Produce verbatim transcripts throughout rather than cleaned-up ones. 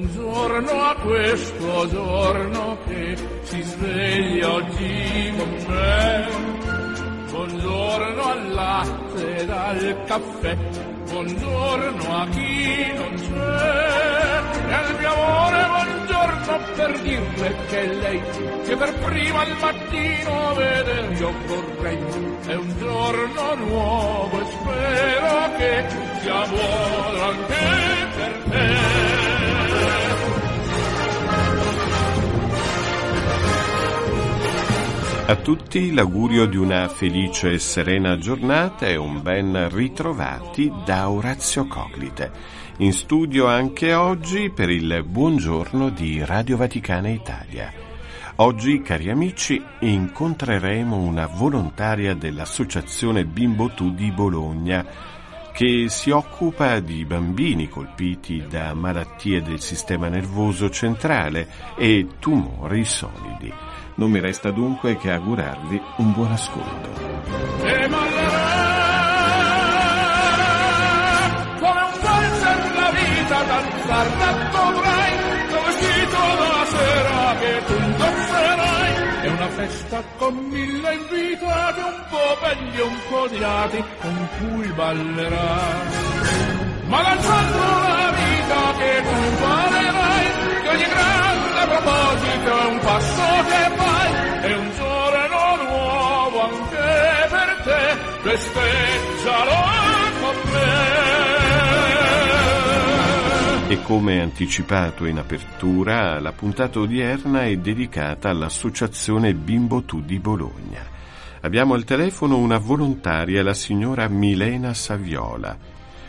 un giorno a questo giorno che si sveglia oggi con me. Buongiorno al latte e al caffè, buongiorno a chi non c'è. E al mio amore buongiorno per dirle che lei, che per prima al mattino veder io vorrei. È un giorno nuovo e spero che sia buono anche per te. A tutti l'augurio di una felice e serena giornata e un ben ritrovati da Orazio Coglite, in studio anche oggi per il buongiorno di Radio Vaticana Italia. Oggi, cari amici, incontreremo una volontaria dell'Associazione Bimbo Tu di Bologna che si occupa di bambini colpiti da malattie del sistema nervoso centrale e tumori solidi. Non mi resta dunque che augurarvi un buon ascolto. E ballerà come un valzer la vita, danzar tanto dovrai, lo vestito la sera che tu indosserai. È una festa con mille invitati, un po' belli, un po' odiati, con cui ballerà. Ma lanciando la vita che tu farerai, che ogni grande proposito è un passo che va. E come anticipato in apertura, la puntata odierna è dedicata all'Associazione Bimbo Tu di Bologna. Abbiamo al telefono una volontaria, la signora Milena Saviola.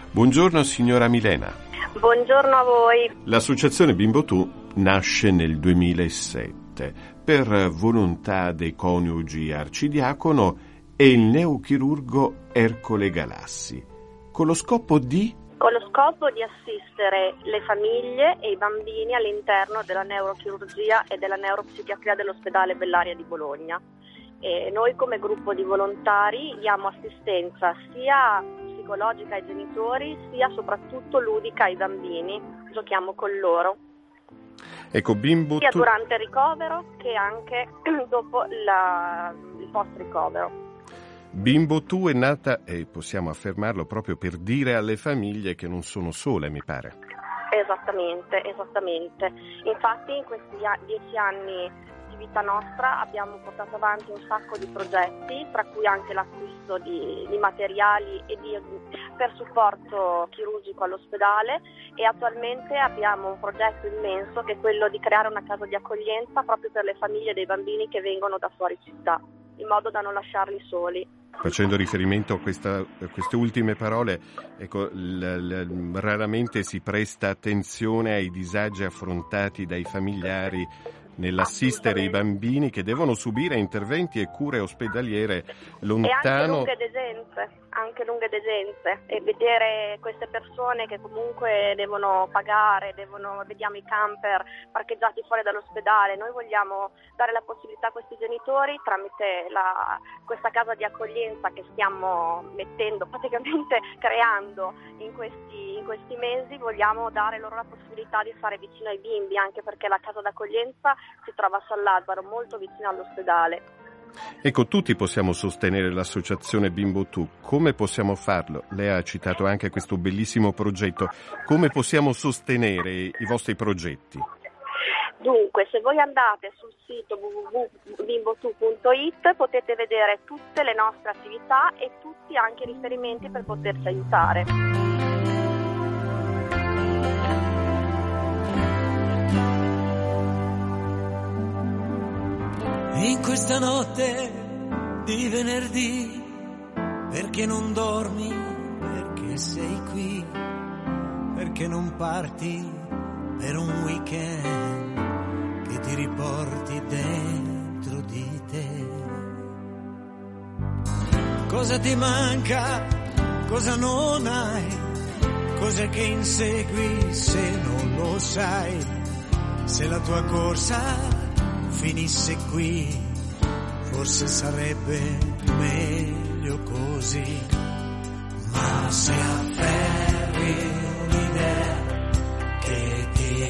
Buongiorno signora Milena. Buongiorno a voi. L'Associazione Bimbo Tu nasce nel duemilasette per volontà dei coniugi Arcidiacono e il neochirurgo Ercole Galassi, con lo scopo di? Con lo scopo di assistere le famiglie e i bambini all'interno della neurochirurgia e della neuropsichiatria dell'ospedale Bellaria di Bologna. E noi come gruppo di volontari diamo assistenza sia psicologica ai genitori, sia soprattutto ludica ai bambini, giochiamo con loro. Ecco, Bimbo sia tu... durante il ricovero che anche dopo la... il post-ricovero. Bimbo Tu è nata, e possiamo affermarlo, proprio per dire alle famiglie che non sono sole, mi pare. Esattamente, esattamente. Infatti in questi dieci anni di vita nostra abbiamo portato avanti un sacco di progetti, tra cui anche l'acquisto di, di materiali e di, per supporto chirurgico all'ospedale, e attualmente abbiamo un progetto immenso che è quello di creare una casa di accoglienza proprio per le famiglie dei bambini che vengono da fuori città, in modo da non lasciarli soli. Facendo riferimento a, questa, a queste ultime parole, ecco, l, l, raramente si presta attenzione ai disagi affrontati dai familiari nell'assistere i bambini che devono subire interventi e cure ospedaliere lontano. E anche lunghe degenze, anche lunghe degenze. E vedere queste persone che comunque devono pagare, devono, vediamo i camper parcheggiati fuori dall'ospedale. Noi vogliamo dare la possibilità a questi genitori, tramite la, questa casa di accoglienza che stiamo mettendo, praticamente creando in questi, in questi mesi, vogliamo dare loro la possibilità di stare vicino ai bimbi, anche perché la casa d'accoglienza si trova a San L'Albero, molto vicino all'ospedale. Ecco, tutti possiamo sostenere l'associazione Bimbo Tu. Come possiamo farlo? Lei ha citato anche questo bellissimo progetto. Come possiamo sostenere i vostri progetti? Dunque, se voi andate sul sito w w w punto bimbo tu punto i t potete vedere tutte le nostre attività e tutti anche i riferimenti per poterci aiutare. In questa notte di venerdì, perché non dormi, perché sei qui, perché non parti per un weekend che ti riporti dentro di te. Cosa ti manca, cosa non hai, cosa che insegui se non lo sai, se la tua corsa finisse qui, forse sarebbe meglio così. Ma se afferri un'idea che ti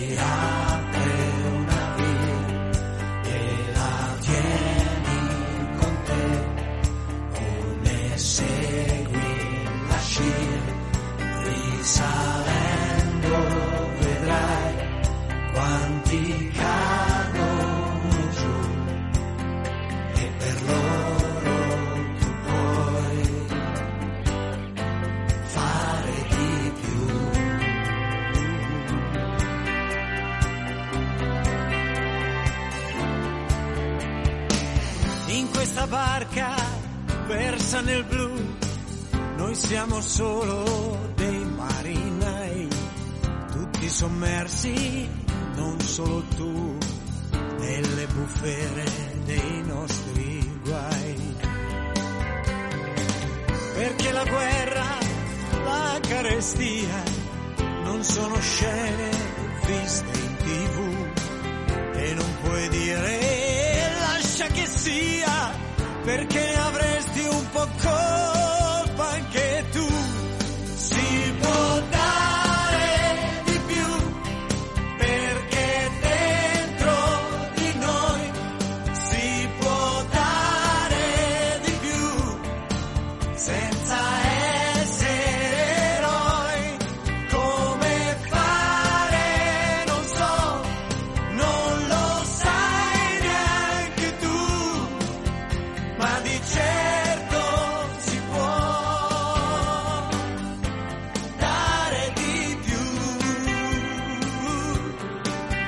Nel blu, noi siamo solo dei marinai, tutti sommersi, non solo tu, nelle bufere dei nostri guai. Perché la guerra, la carestia, non sono scene viste in tivù, e non puoi dire lascia che sia, perché ne avresti un po' colpa anche tu. Si può dare di più, perché dentro di noi si può dare di più, senza essere eroi. Come fare non so, non lo sai neanche tu, ma di certo si può dare di più,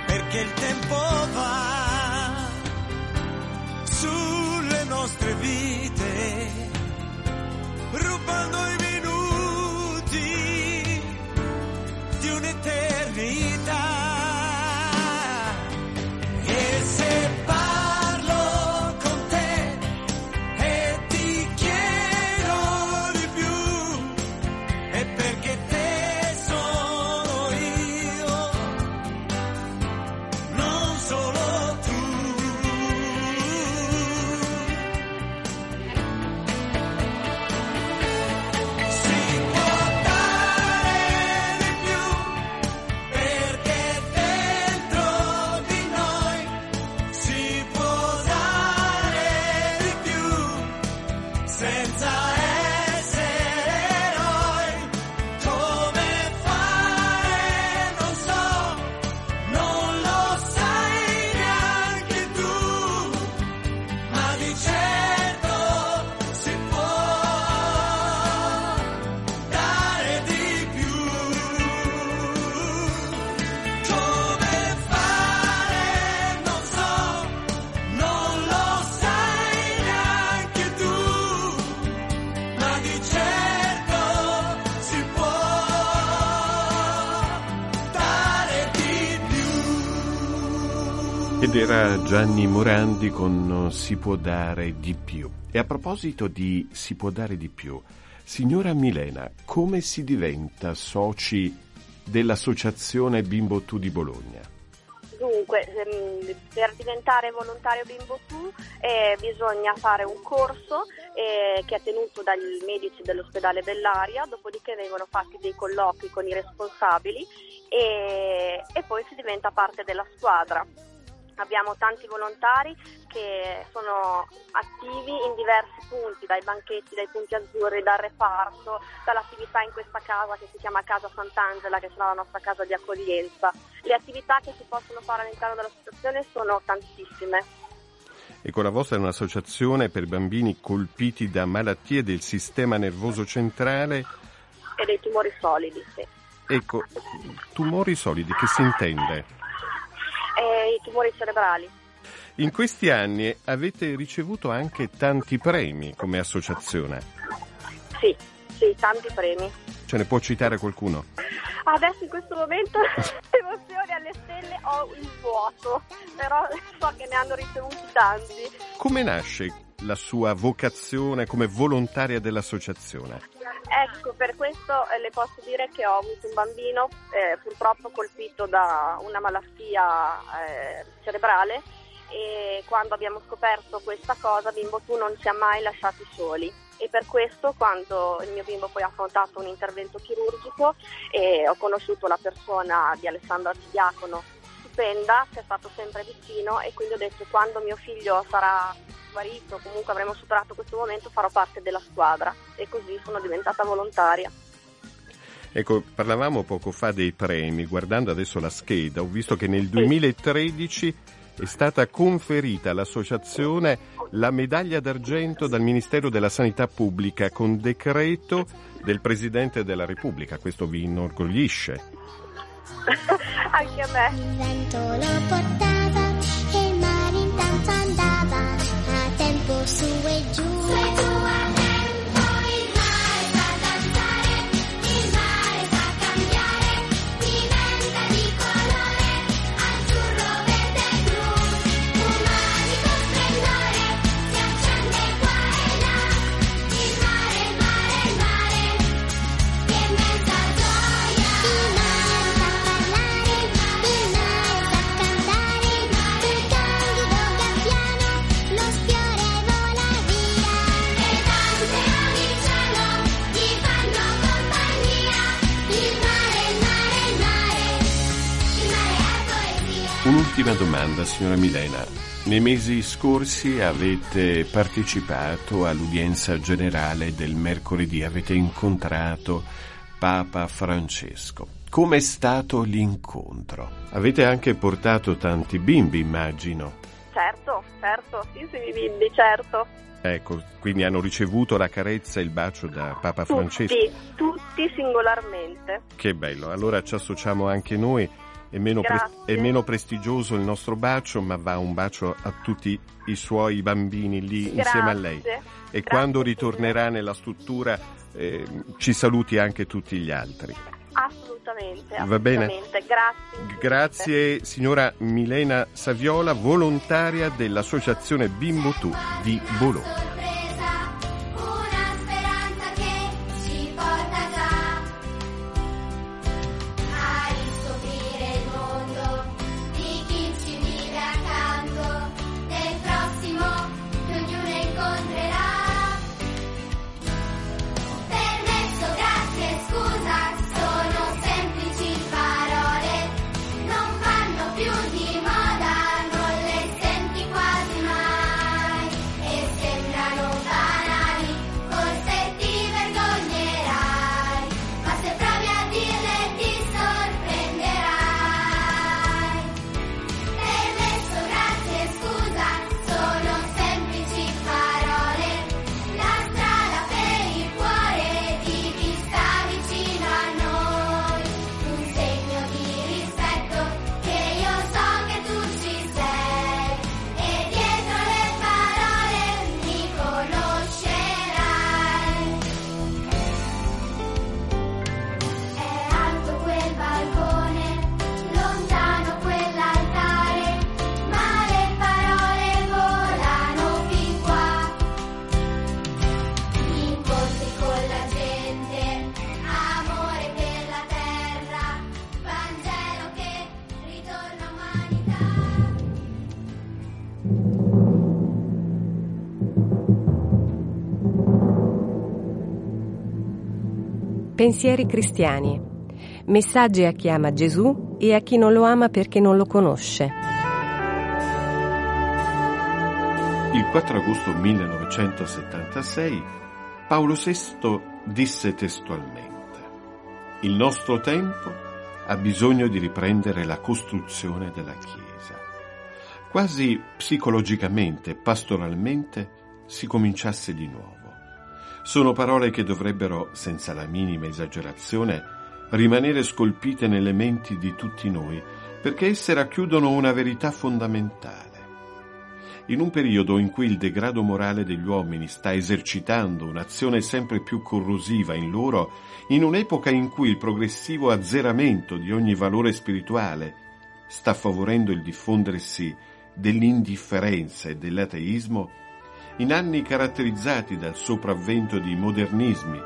perché il tempo va sulle nostre vite, rubando i minuti di un'eternità. E se parlo con te e ti chiedo di più, è perché te sono io, non solo tu. Si può dare di più, perché dentro di noi si può dare di più, senza essere eroi. Come fare non so, non lo sai neanche tu, ma di certo si può dare di più. Come fare non so, non lo sai neanche tu, ma di certo si può dare di più. Ed era Gianni Morandi con Si può dare di più. E a proposito di Si può dare di più, signora Milena, come si diventa soci dell'Associazione Bimbo Tu di Bologna? Dunque, ehm, per diventare volontario Bimbo Tu eh, bisogna fare un corso eh, che è tenuto dai medici dell'ospedale Bellaria, dopodiché vengono fatti dei colloqui con i responsabili e, e poi si diventa parte della squadra. Abbiamo tanti volontari che sono attivi in diversi punti, dai banchetti, dai punti azzurri, dal reparto, dall'attività in questa casa che si chiama Casa Sant'Angela, che sarà la nostra casa di accoglienza. Le attività che si possono fare all'interno dell'associazione sono tantissime. E con la vostra è un'associazione per bambini colpiti da malattie del sistema nervoso centrale e dei tumori solidi, sì. Ecco, tumori solidi, che si intende? E i tumori cerebrali. In questi anni avete ricevuto anche tanti premi come associazione. Sì, sì, tanti premi. Ce ne può citare qualcuno? Adesso in questo momento emozioni alle stelle, ho il vuoto, però so che ne hanno ricevuti tanti. Come nasce la sua vocazione come volontaria dell'associazione? Ecco, per questo le posso dire che ho avuto un bambino eh, purtroppo colpito da una malattia eh, cerebrale, e quando abbiamo scoperto questa cosa Bimbo Tu non ci ha mai lasciati soli. e per questo, quando il mio bimbo poi ha affrontato un intervento chirurgico e ho conosciuto la persona di Alessandro Arcidiacono, stupenda, che è stato sempre vicino, e quindi ho detto: quando mio figlio sarà guarito, comunque avremo superato questo momento, farò parte della squadra, e così sono diventata volontaria. Ecco, parlavamo poco fa dei premi. Guardando adesso la scheda, ho visto che nel duemilatredici è stata conferita all'associazione la medaglia d'argento dal Ministero della Sanità Pubblica con decreto del Presidente della Repubblica. Questo vi inorgoglisce? Anche a me. Il vento lo portava e il mare intanto andava a tempo su e giù. Un'ultima domanda, signora Milena. Nei mesi scorsi avete partecipato all'udienza generale del mercoledì, avete incontrato Papa Francesco. Com'è stato l'incontro? Avete anche portato tanti bimbi, immagino. Certo, certo, sì, sì, i bimbi, certo. Ecco, quindi hanno ricevuto la carezza e il bacio da Papa tutti, Francesco. Tutti, tutti singolarmente. Che bello, allora ci associamo anche noi. È meno, pre- è meno prestigioso il nostro bacio, ma va un bacio a tutti i suoi bambini lì. Grazie. Insieme a lei. E grazie, quando ritornerà nella struttura eh, ci saluti anche tutti gli altri. Assolutamente, assolutamente. Va bene? Grazie. Grazie signora Milena Saviola, volontaria dell'Associazione Bimbo Tu di Bologna. Pensieri cristiani. Messaggi a chi ama Gesù e a chi non lo ama perché non lo conosce. Il quattro agosto millenovecentosettantasei Paolo sesto disse testualmente: il nostro tempo ha bisogno di riprendere la costruzione della Chiesa. Quasi psicologicamente, pastoralmente, si cominciasse di nuovo. Sono parole che dovrebbero, senza la minima esagerazione, rimanere scolpite nelle menti di tutti noi, perché esse racchiudono una verità fondamentale. In un periodo in cui il degrado morale degli uomini sta esercitando un'azione sempre più corrosiva in loro, in un'epoca in cui il progressivo azzeramento di ogni valore spirituale sta favorendo il diffondersi dell'indifferenza e dell'ateismo, in anni caratterizzati dal sopravvento di modernismi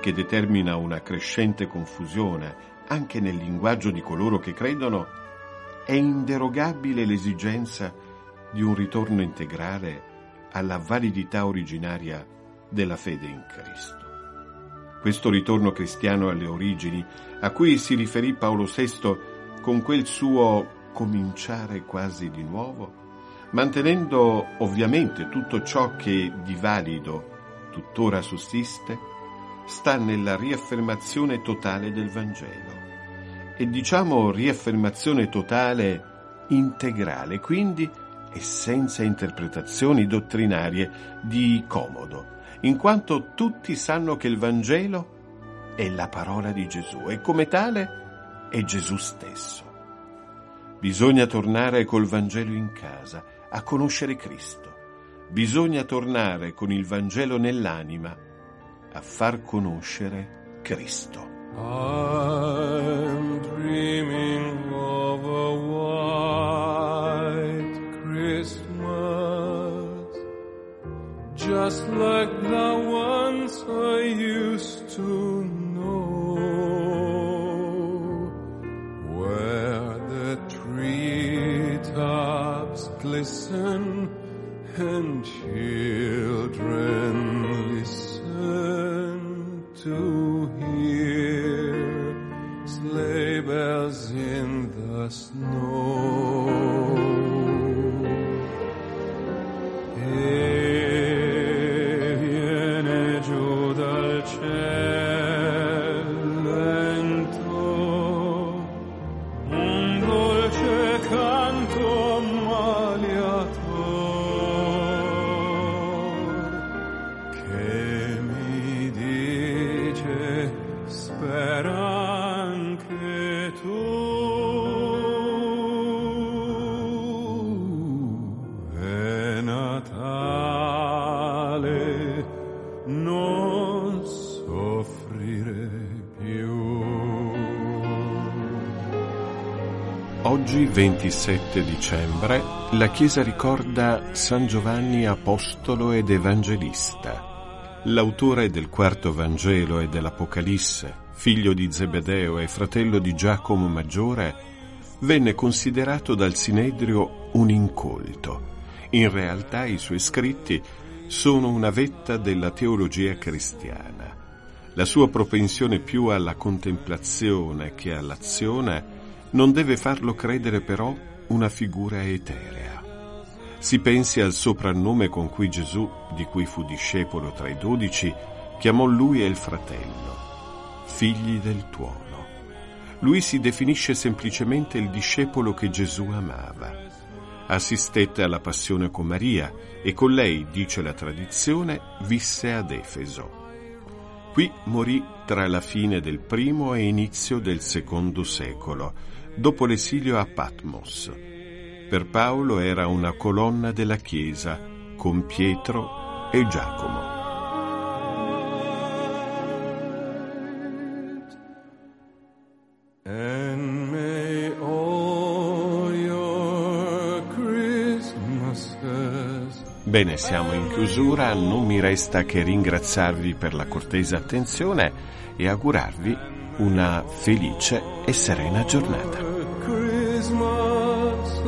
che determina una crescente confusione anche nel linguaggio di coloro che credono, è inderogabile l'esigenza di un ritorno integrale alla validità originaria della fede in Cristo. Questo ritorno cristiano alle origini, a cui si riferì Paolo sesto con quel suo cominciare quasi di nuovo, mantenendo ovviamente tutto ciò che di valido tuttora sussiste, sta nella riaffermazione totale del Vangelo. E diciamo riaffermazione totale integrale, quindi, e senza interpretazioni dottrinarie di comodo, in quanto tutti sanno che il Vangelo è la parola di Gesù e come tale è Gesù stesso. Bisogna tornare col Vangelo in casa a conoscere Cristo. Bisogna tornare con il Vangelo nell'anima a far conoscere Cristo. I'm dreaming of a white Christmas, just like the ones I used to know, where the treetops glisten and children listen to hear sleigh bells in the snow. E viene giù dal cielo un dolce canto maliator che mi dice spera. Oggi, ventisette dicembre, la Chiesa ricorda San Giovanni Apostolo ed Evangelista, l'autore del quarto Vangelo e dell'Apocalisse, figlio di Zebedeo e fratello di Giacomo Maggiore, venne considerato dal Sinedrio un incolto. In realtà i suoi scritti sono una vetta della teologia cristiana. La sua propensione più alla contemplazione che all'azione non deve farlo credere però una figura eterea. Si pensi al soprannome con cui Gesù, di cui fu discepolo tra i dodici, chiamò lui e il fratello, figli del tuono. Lui si definisce semplicemente il discepolo che Gesù amava. Assistette alla passione con Maria e con lei, dice la tradizione, visse ad Efeso. Qui morì tra la fine del primo e inizio del secondo secolo, dopo l'esilio a Patmos. Per Paolo era una colonna della Chiesa, con Pietro e Giacomo. And may all your Christmases. Bene, siamo in chiusura, non mi resta che ringraziarvi per la cortese attenzione e augurarvi una felice e serena giornata. Christmas.